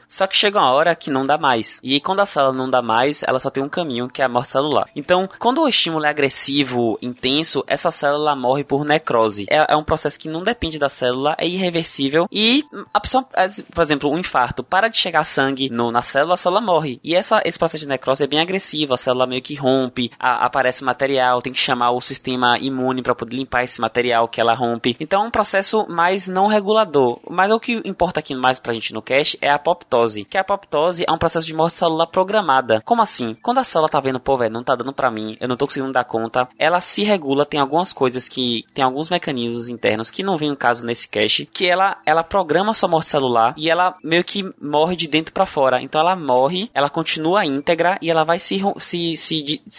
só que chega uma hora que não dá mais. E quando a célula não dá mais, ela só tem um caminho, que é a morte celular. Então, quando o estímulo é agressivo, intenso, essa célula morre por necrose. É um processo que não depende da célula, é irreversível, e a pessoa, por exemplo, um infarto, para de chegar sangue na célula, a célula morre. E esse processo de necrose é bem agressivo, a célula meio que rompe, aparece material, tem que chamar o sistema imune para poder limpar esse material que ela rompe. Então é um processo mais não regulador. Mas o que importa aqui mais pra gente no cast é a apoptose, que a apoptose é um processo de morte de célula programada. Como assim? Quando a célula tá vendo, pô, velho, não tá dando pra mim, eu não tô conseguindo dar conta, ela se regula, tem algumas coisas que, tem alguns mecanismos internos que não vem no caso nesse cast, que ela programa sua morte celular e ela meio que morre de dentro pra fora. Então ela morre morre, ela continua íntegra e ela vai se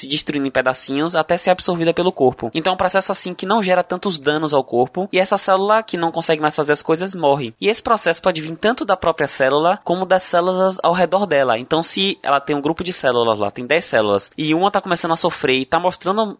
destruindo em pedacinhos até ser absorvida pelo corpo. Então é um processo assim que não gera tantos danos ao corpo, e essa célula que não consegue mais fazer as coisas morre. E esse processo pode vir tanto da própria célula como das células ao redor dela. Então se ela tem um grupo de células lá, tem 10 células, e uma tá começando a sofrer e tá mostrando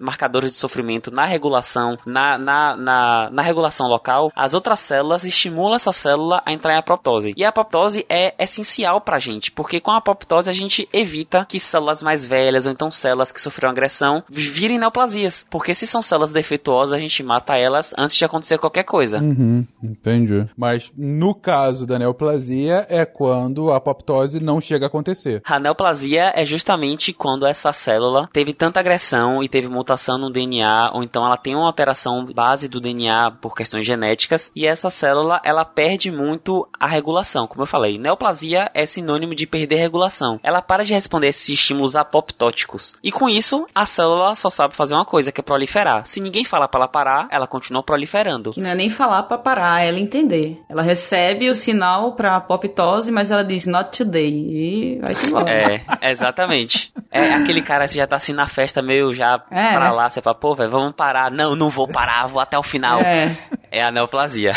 marcadores de sofrimento na regulação, na regulação local, as outras células estimulam essa célula a entrar em apoptose. E a apoptose é essencial pra gente, porque com a apoptose a gente evita que células mais velhas ou então células que sofreram agressão virem neoplasias, porque se são células defeituosas a gente mata elas antes de acontecer qualquer coisa. Uhum, entendi. Mas no caso da neoplasia é quando a apoptose não chega a acontecer. A neoplasia é justamente quando essa célula teve tanta agressão e teve mutação no DNA, ou então ela tem uma alteração base do DNA por questões genéticas, e essa célula ela perde muito a regulação. Como eu falei, neoplasia é sinônimo de perder regulação. Ela para de responder esses estímulos apoptóticos. E com isso, a célula só sabe fazer uma coisa, que é proliferar. Se ninguém fala pra ela parar, ela continua proliferando. Que não é nem falar pra parar, ela entender. Ela recebe o sinal pra apoptose, mas ela diz not today. E vai-se embora. É, exatamente. É aquele cara que já tá assim na festa, meio já pra lá, você fala, pô, velho, vamos parar. Não, não vou parar, vou até o final. É a neoplasia.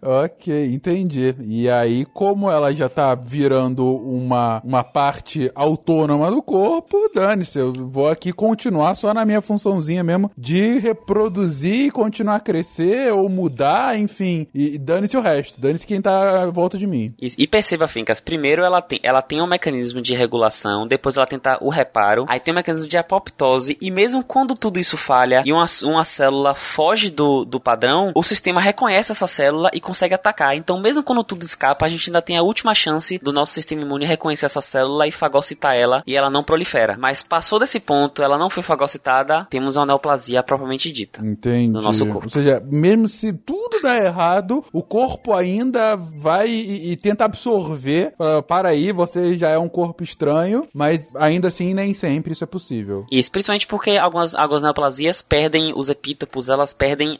Ok, entendi. E aí, como ela já tá virando uma parte autônoma do corpo, dane-se, eu vou aqui continuar só na minha funçãozinha mesmo de reproduzir e continuar a crescer ou mudar, enfim. E dane-se o resto, dane-se quem tá à volta de mim. E perceba, Fincas, primeiro ela tem um mecanismo de regulação, depois ela tenta o reparo, aí tem um mecanismo de apoptose, e mesmo quando tudo isso falha e uma célula foge do padrão, o sistema reconhece essa célula e consegue atacar. Então, mesmo quando tudo escapa, a gente ainda tem a última chance do nosso sistema imune reconhecer essa célula e fagocitar ela, e ela não prolifera. Mas passou desse ponto, ela não foi fagocitada, temos uma neoplasia propriamente dita. Entendi. No nosso corpo. Ou seja, mesmo se tudo dá errado, o corpo ainda vai e tenta absorver. Para aí, você já é um corpo estranho, mas ainda assim, nem sempre isso é possível. Isso, principalmente porque algumas neoplasias perdem os epítopos, elas perdem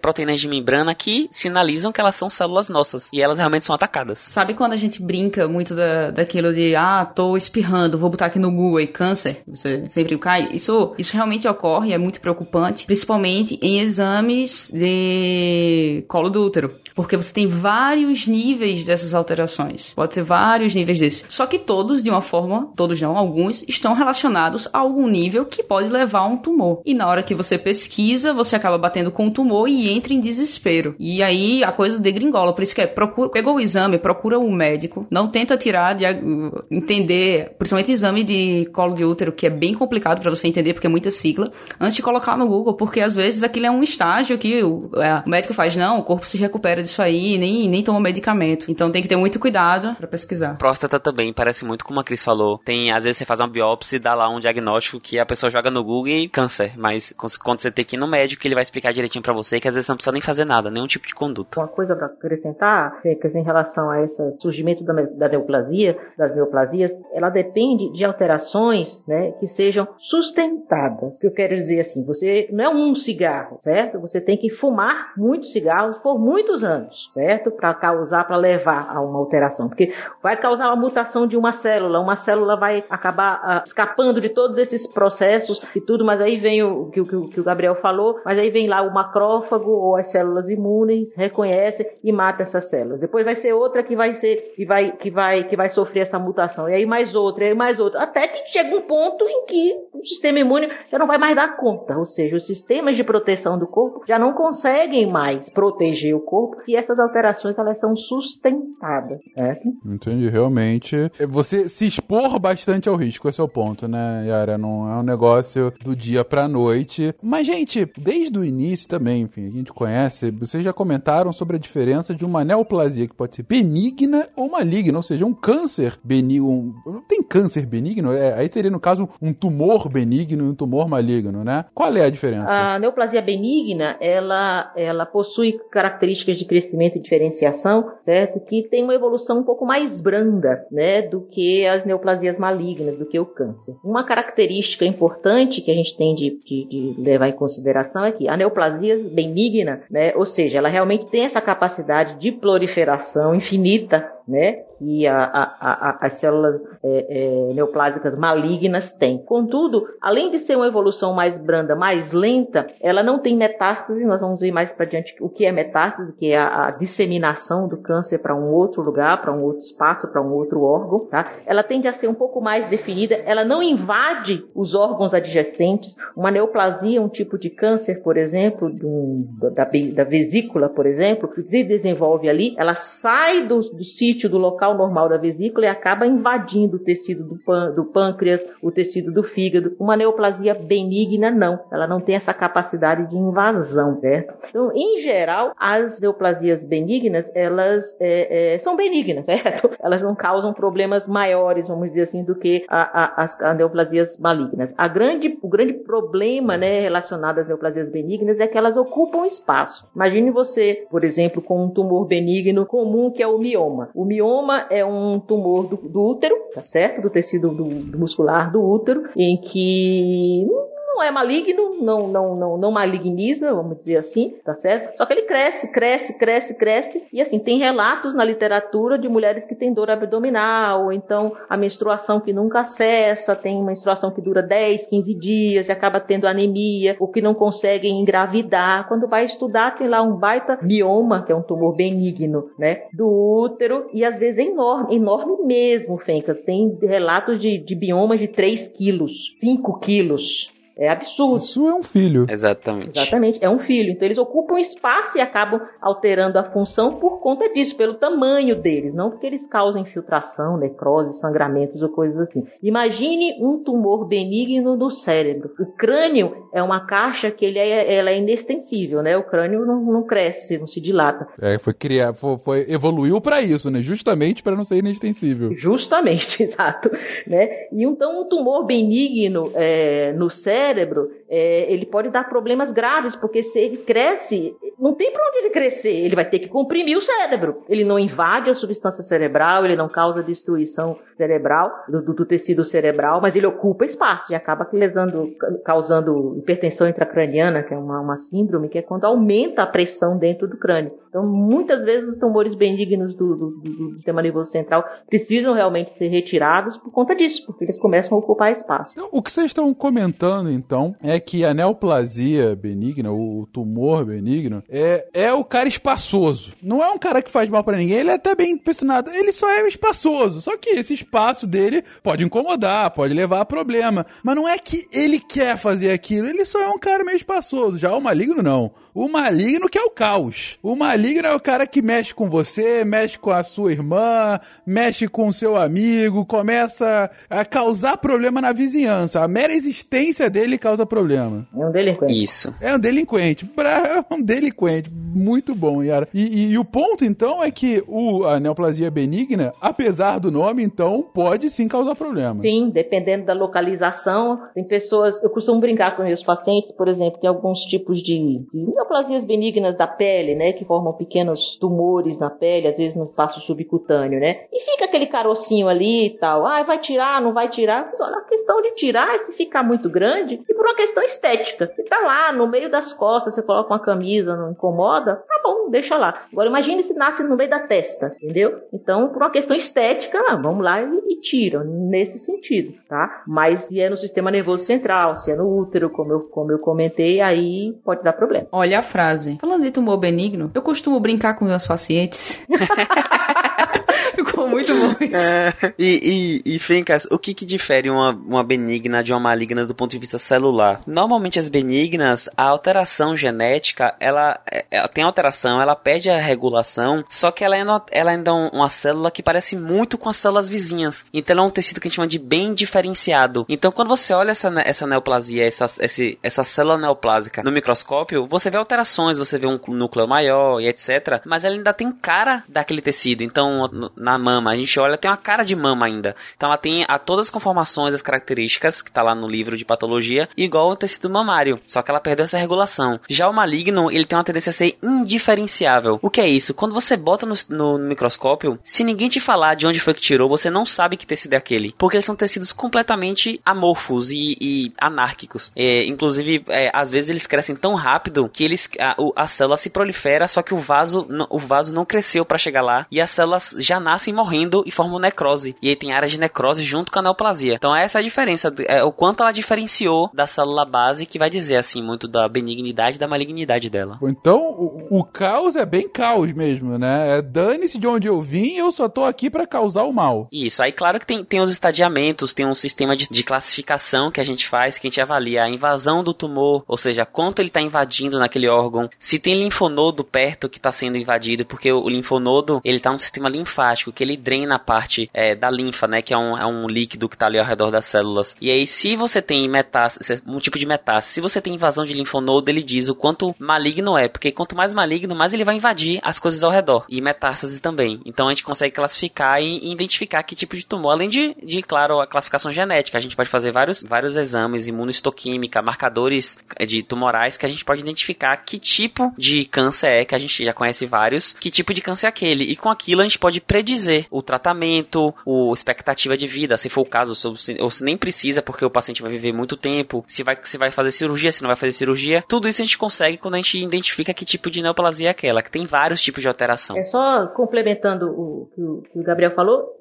proteínas de membrana que sinalizam que elas são células nossas, e elas realmente são atacadas. Sabe quando a gente brinca muito daquilo de, tô espirrando, vou botar aqui no Google e câncer, você sempre cai? Isso realmente ocorre, é muito preocupante, principalmente em exames de colo do útero, porque você tem vários níveis dessas alterações, pode ser vários níveis desses, só que todos de uma forma, todos não, alguns estão relacionados a algum nível que pode levar a um tumor, e na hora que você pesquisa, você acaba batendo com o tumor e entra em desespero. E aí a coisa degringola. Por isso que pegou o exame, procura o médico, não tenta tirar, entender, principalmente exame de colo de útero, que é bem complicado pra você entender, porque é muita sigla, antes de colocar no Google, porque às vezes aquilo é um estágio que o médico faz, não, o corpo se recupera disso aí, nem toma medicamento. Então tem que ter muito cuidado pra pesquisar. Próstata também, parece muito como a Cris falou. Tem, às vezes você faz uma biópsia e dá lá um diagnóstico que a pessoa joga no Google e câncer, mas quando você tem que ir no médico, ele vai explicar direitinho pra você, que às vezes você não precisa nem fazer nada, nenhum tipo de conduta. Uma coisa pra acrescentar, em relação a esse surgimento das neoplasias, ela depende de alterações, né, que sejam sustentadas. O que eu quero dizer assim, você não é um cigarro, certo? Você tem que fumar muitos cigarros por muitos anos, certo? Pra levar a uma alteração, porque vai causar uma mutação de uma célula vai acabar escapando de todos esses processos e tudo, mas aí vem o que o Gabriel falou, mas aí vem lá o macrófago ou as células imunes, reconhece e mata essas células. Depois vai ser outra que vai sofrer essa mutação. E aí mais outra, até que chega um ponto em que o sistema imune já não vai mais dar conta. Ou seja, os sistemas de proteção do corpo já não conseguem mais proteger o corpo se essas alterações elas são sustentadas. Certo? Entendi. Realmente, você se expor bastante ao risco, esse é o ponto, né, Yara? Não é um negócio do dia pra noite. Mas, gente, desde o início também, enfim, a gente conhece, vocês já comentaram sobre a diferença de uma neoplasia que pode ser benigna ou maligna, ou seja, um câncer benigno. Não tem câncer benigno? Aí seria, no caso, um tumor benigno e um tumor maligno, né? Qual é a diferença? A neoplasia benigna, ela possui características de crescimento e diferenciação, certo? Que tem uma evolução um pouco mais branda, né? Do que as neoplasias malignas, do que o câncer. Uma característica importante que a gente tem de levar em consideração é que a neoplasia benigna, né, ou seja, ela realmente tem essa capacidade de proliferação infinita, né, que as células neoplásicas malignas têm. Contudo, além de ser uma evolução mais branda, mais lenta, ela não tem metástase. Nós vamos ver mais para diante o que é metástase, que é a disseminação do câncer para um outro lugar, para um outro espaço, para um outro órgão, tá? Ela tende a ser um pouco mais definida, ela não invade os órgãos adjacentes. Uma neoplasia, um tipo de câncer, por exemplo, da vesícula, por exemplo, que se desenvolve ali, ela sai do sítio, do local normal da vesícula e acaba invadindo o tecido do pâncreas, o tecido do fígado. Uma neoplasia benigna, não. Ela não tem essa capacidade de invasão, certo? Então, em geral, as neoplasias benignas, elas são benignas, certo? Elas não causam problemas maiores, vamos dizer assim, do que as neoplasias malignas. O grande problema, né, relacionado às neoplasias benignas é que elas ocupam espaço. Imagine você, por exemplo, com um tumor benigno comum, que é o mioma. O mioma é um tumor do útero, tá certo? Do tecido do muscular do útero, em que não é maligno, não maligniza, vamos dizer assim, tá certo? Só que ele cresce, e assim, tem relatos na literatura de mulheres que têm dor abdominal, ou então a menstruação que nunca cessa, tem menstruação que dura 10, 15 dias e acaba tendo anemia, ou que não conseguem engravidar. Quando vai estudar, tem lá um baita mioma, que é um tumor benigno, né, do útero, e às vezes é enorme, enorme mesmo, Fencas. Tem relatos de biomas de 3 quilos, 5 quilos. É absurdo. Isso é um filho. Exatamente, é um filho. Então eles ocupam espaço e acabam alterando a função por conta disso, pelo tamanho deles, não porque eles causam infiltração, necrose, sangramentos ou coisas assim. Imagine um tumor benigno do cérebro. O crânio é uma caixa que ela é inextensível, né? O crânio não cresce, não se dilata. Foi criado, evoluiu para isso, né? Justamente para não ser inextensível. Justamente, exato. Né? E então um tumor benigno no cérebro, ele pode dar problemas graves, porque se ele cresce, não tem para onde ele crescer, ele vai ter que comprimir o cérebro. Ele não invade a substância cerebral, ele não causa destruição cerebral, do tecido cerebral, mas ele ocupa espaço e acaba causando hipertensão intracraniana, que é uma síndrome, que é quando aumenta a pressão dentro do crânio. Então, muitas vezes os tumores benignos do sistema nervoso central precisam realmente ser retirados por conta disso, porque eles começam a ocupar espaço. Então, o que vocês estão comentando, então, é que a neoplasia benigna, o tumor benigno, é o cara espaçoso. Não é um cara que faz mal pra ninguém, ele é até bem impressionado, ele só é espaçoso. Só que esse espaço dele pode incomodar, pode levar a problema. Mas não é que ele quer fazer aquilo, ele só é um cara meio espaçoso. Já o maligno, não. O maligno que é o caos. O maligno é o cara que mexe com você, mexe com a sua irmã, mexe com o seu amigo, começa a causar problema na vizinhança. A mera existência dele causa problema. É um delinquente. Isso. É um delinquente. Muito bom, Yara. E o ponto, então, é que a neoplasia benigna, apesar do nome, então, pode sim causar problema. Sim, dependendo da localização. Tem pessoas... Eu costumo brincar com meus pacientes, por exemplo, tem alguns tipos de neoplasias benignas da pele, né, que formam pequenos tumores na pele, às vezes no espaço subcutâneo, né, e fica aquele carocinho ali e tal, vai tirar, não vai tirar. Mas, olha, a questão de tirar, se ficar muito grande, e por uma questão estética, se tá lá no meio das costas, você coloca uma camisa, não incomoda, tá bom, deixa lá. Agora imagine se nasce no meio da testa, entendeu? Então, por uma questão estética, vamos lá e tiram, nesse sentido, tá? Mas se é no sistema nervoso central, se é no útero, como eu comentei, aí pode dar problema. Olha a frase. Falando de tumor benigno, eu costumo brincar com meus pacientes. Ficou muito bom isso. E Fencas, o que difere uma benigna de uma maligna do ponto de vista celular? Normalmente as benignas, a alteração genética, ela tem alteração, ela perde a regulação, só que ela é ainda uma célula que parece muito com as células vizinhas. Então ela é um tecido que a gente chama de bem diferenciado. Então quando você olha essa neoplasia, essa célula neoplásica no microscópio, você vê alterações, você vê um núcleo maior e etc, mas ela ainda tem cara daquele tecido. Então, na mama, a gente olha, tem uma cara de mama ainda. Então, ela tem todas as conformações, as características, que tá lá no livro de patologia, igual o tecido mamário, só que ela perdeu essa regulação. Já o maligno, ele tem uma tendência a ser indiferenciável. O que é isso? Quando você bota no microscópio, se ninguém te falar de onde foi que tirou, você não sabe que tecido é aquele, porque eles são tecidos completamente amorfos e anárquicos. Às vezes, eles crescem tão rápido que a célula se prolifera, só que o vaso não cresceu para chegar lá, e a célula elas já nascem morrendo e formam necrose. E aí tem áreas de necrose junto com a neoplasia. Então essa é a diferença, é o quanto ela diferenciou da célula base, que vai dizer assim muito da benignidade e da malignidade dela. Então o caos é bem caos mesmo, né? É dane-se de onde eu vim, eu só tô aqui pra causar o mal. Isso, aí claro que tem os estadiamentos, tem um sistema de classificação que a gente faz, que a gente avalia a invasão do tumor, ou seja, quanto ele tá invadindo naquele órgão, se tem linfonodo perto que tá sendo invadido, porque o linfonodo, ele tá no sistema linfático, que ele drena a parte da linfa, né, que é um líquido que tá ali ao redor das células. E aí, se você tem metástase, um tipo de metástase, se você tem invasão de linfonodo, ele diz o quanto maligno é, porque quanto mais maligno, mais ele vai invadir as coisas ao redor. E metástase também. Então, a gente consegue classificar e identificar que tipo de tumor, além de claro, a classificação genética. A gente pode fazer vários exames, imunohistoquímica, marcadores de tumorais, que a gente pode identificar que tipo de câncer é, que a gente já conhece vários, que tipo de câncer é aquele. E com aquilo, a gente pode predizer o tratamento, a expectativa de vida, se for o caso, ou se nem precisa, porque o paciente vai viver muito tempo, se vai fazer cirurgia, se não vai fazer cirurgia. Tudo isso a gente consegue quando a gente identifica que tipo de neoplasia é aquela, que tem vários tipos de alteração. É só complementando o que o Gabriel falou,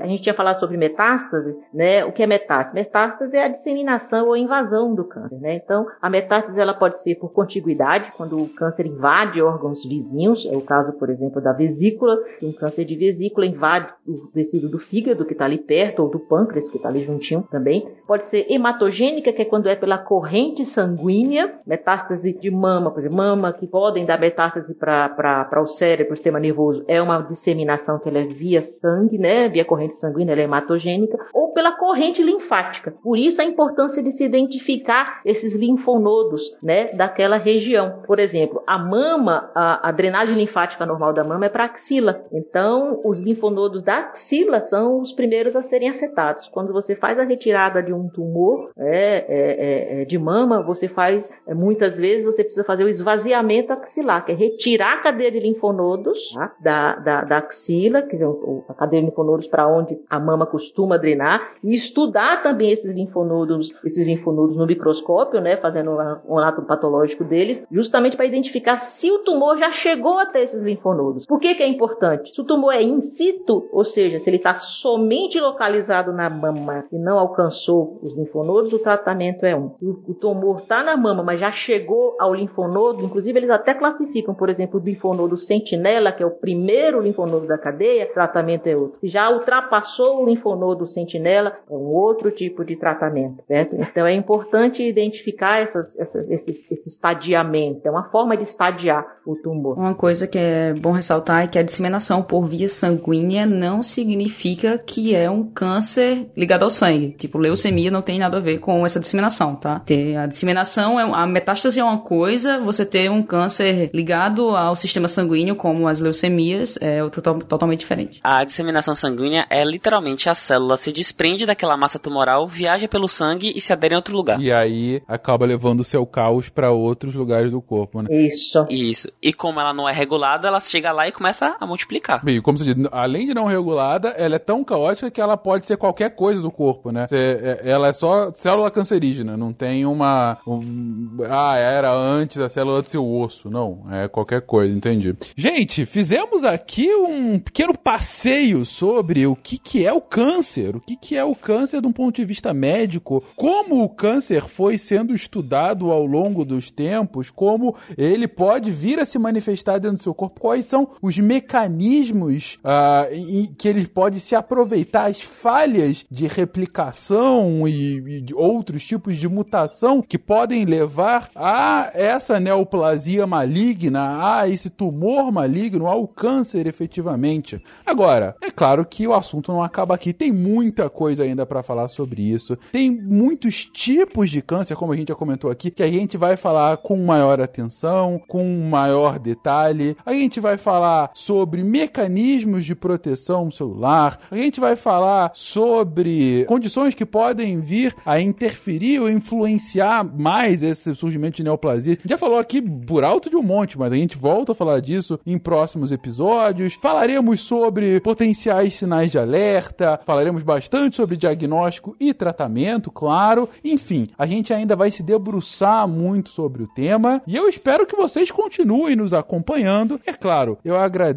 a gente tinha falado sobre metástase, né? O que é metástase? Metástase é a disseminação ou invasão do câncer, né? Então, a metástase ela pode ser por contiguidade, quando o câncer invade órgãos vizinhos, é o caso, por exemplo, da vesícula, um câncer de vesícula invade o tecido do fígado que está ali perto, ou do pâncreas que está ali juntinho também. Pode ser hematogênica, que é quando é pela corrente sanguínea, metástase de mama, por exemplo, mama que podem dar metástase para o cérebro, para o sistema nervoso, é uma disseminação que ela é via sangue, né? Via corrente sanguínea, ela é hematogênica, ou pela corrente linfática. Por isso a importância de se identificar esses linfonodos, né? Daquela região. Por exemplo, a mama, a drenagem linfática normal da mama é para axila. Então, os linfonodos da axila são os primeiros a serem afetados. Quando você faz a retirada de um tumor de mama, você faz, muitas vezes, você precisa fazer o esvaziamento axilar, que é retirar a cadeia de linfonodos, tá? da axila, que é a cadeia de linfonodos para onde a mama costuma drenar, e estudar também esses linfonodos no microscópio, né? Fazendo um ato patológico deles, justamente para identificar se o tumor já chegou até esses linfonodos. Por que é importante? Se o tumor é in situ, ou seja, se ele está somente localizado na mama e não alcançou os linfonodos, o tratamento é um. Se o tumor está na mama, mas já chegou ao linfonodo, inclusive eles até classificam, por exemplo, o linfonodo sentinela, que é o primeiro linfonodo da cadeia, tratamento é outro. Se já ultrapassou o linfonodo sentinela, é um outro tipo de tratamento, certo? Então é importante identificar esse estadiamento, é uma forma de estadiar o tumor. Uma coisa que é bom ressaltar é que a disseminação por via sanguínea não significa que é um câncer ligado ao sangue. Tipo, leucemia não tem nada a ver com essa disseminação, tá? A disseminação, a metástase é uma coisa, você ter um câncer ligado ao sistema sanguíneo, como as leucemias, é totalmente diferente. A disseminação sanguínea é literalmente a célula se desprende daquela massa tumoral, viaja pelo sangue e se adere em outro lugar. E aí acaba levando o seu caos para outros lugares do corpo, né? Isso. E como ela não é regulada, ela chega lá e começa a multiplicar. Bem, como você diz, além de não regulada, ela é tão caótica que ela pode ser qualquer coisa do corpo, né? Ela é só célula cancerígena, não tem uma... era antes a célula do seu osso. Não, é qualquer coisa, entendi. Gente, fizemos aqui um pequeno passeio sobre o que é o câncer, o que é o câncer de um ponto de vista médico, como o câncer foi sendo estudado ao longo dos tempos, como ele pode vir a se manifestar dentro do seu corpo, quais são os mecanismos que ele pode se aproveitar, as falhas de replicação e de outros tipos de mutação que podem levar a essa neoplasia maligna, a esse tumor maligno, ao câncer efetivamente. Agora, é claro que o assunto não acaba aqui, tem muita coisa ainda para falar sobre isso, tem muitos tipos de câncer, como a gente já comentou aqui, que a gente vai falar com maior atenção, com maior detalhe, a gente vai falar sobre mecanismos de proteção celular, a gente vai falar sobre condições que podem vir a interferir ou influenciar mais esse surgimento de neoplasia. Já falou aqui por alto de um monte, mas a gente volta a falar disso em próximos episódios. Falaremos sobre potenciais sinais de alerta, falaremos bastante sobre diagnóstico e tratamento, claro. Enfim, a gente ainda vai se debruçar muito sobre o tema e eu espero que vocês continuem nos acompanhando. É claro, eu agradeço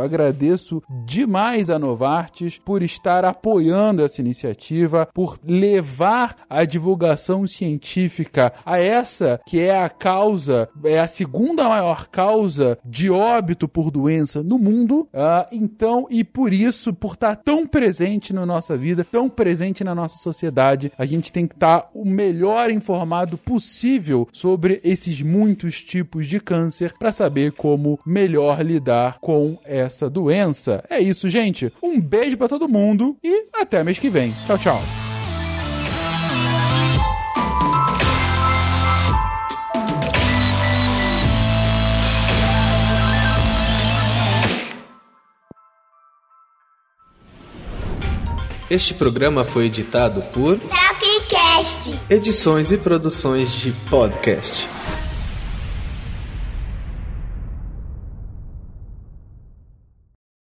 agradeço demais a Novartis por estar apoiando essa iniciativa, por levar a divulgação científica a essa que é a causa, é a segunda maior causa de óbito por doença no mundo, então, e por isso, por estar tão presente na nossa vida, tão presente na nossa sociedade, a gente tem que estar o melhor informado possível sobre esses muitos tipos de câncer para saber como melhor lidar com essa doença. É isso, gente. Um beijo para todo mundo e até mês que vem. Tchau, tchau. Este programa foi editado por TalkyCast. Edições e produções de podcast.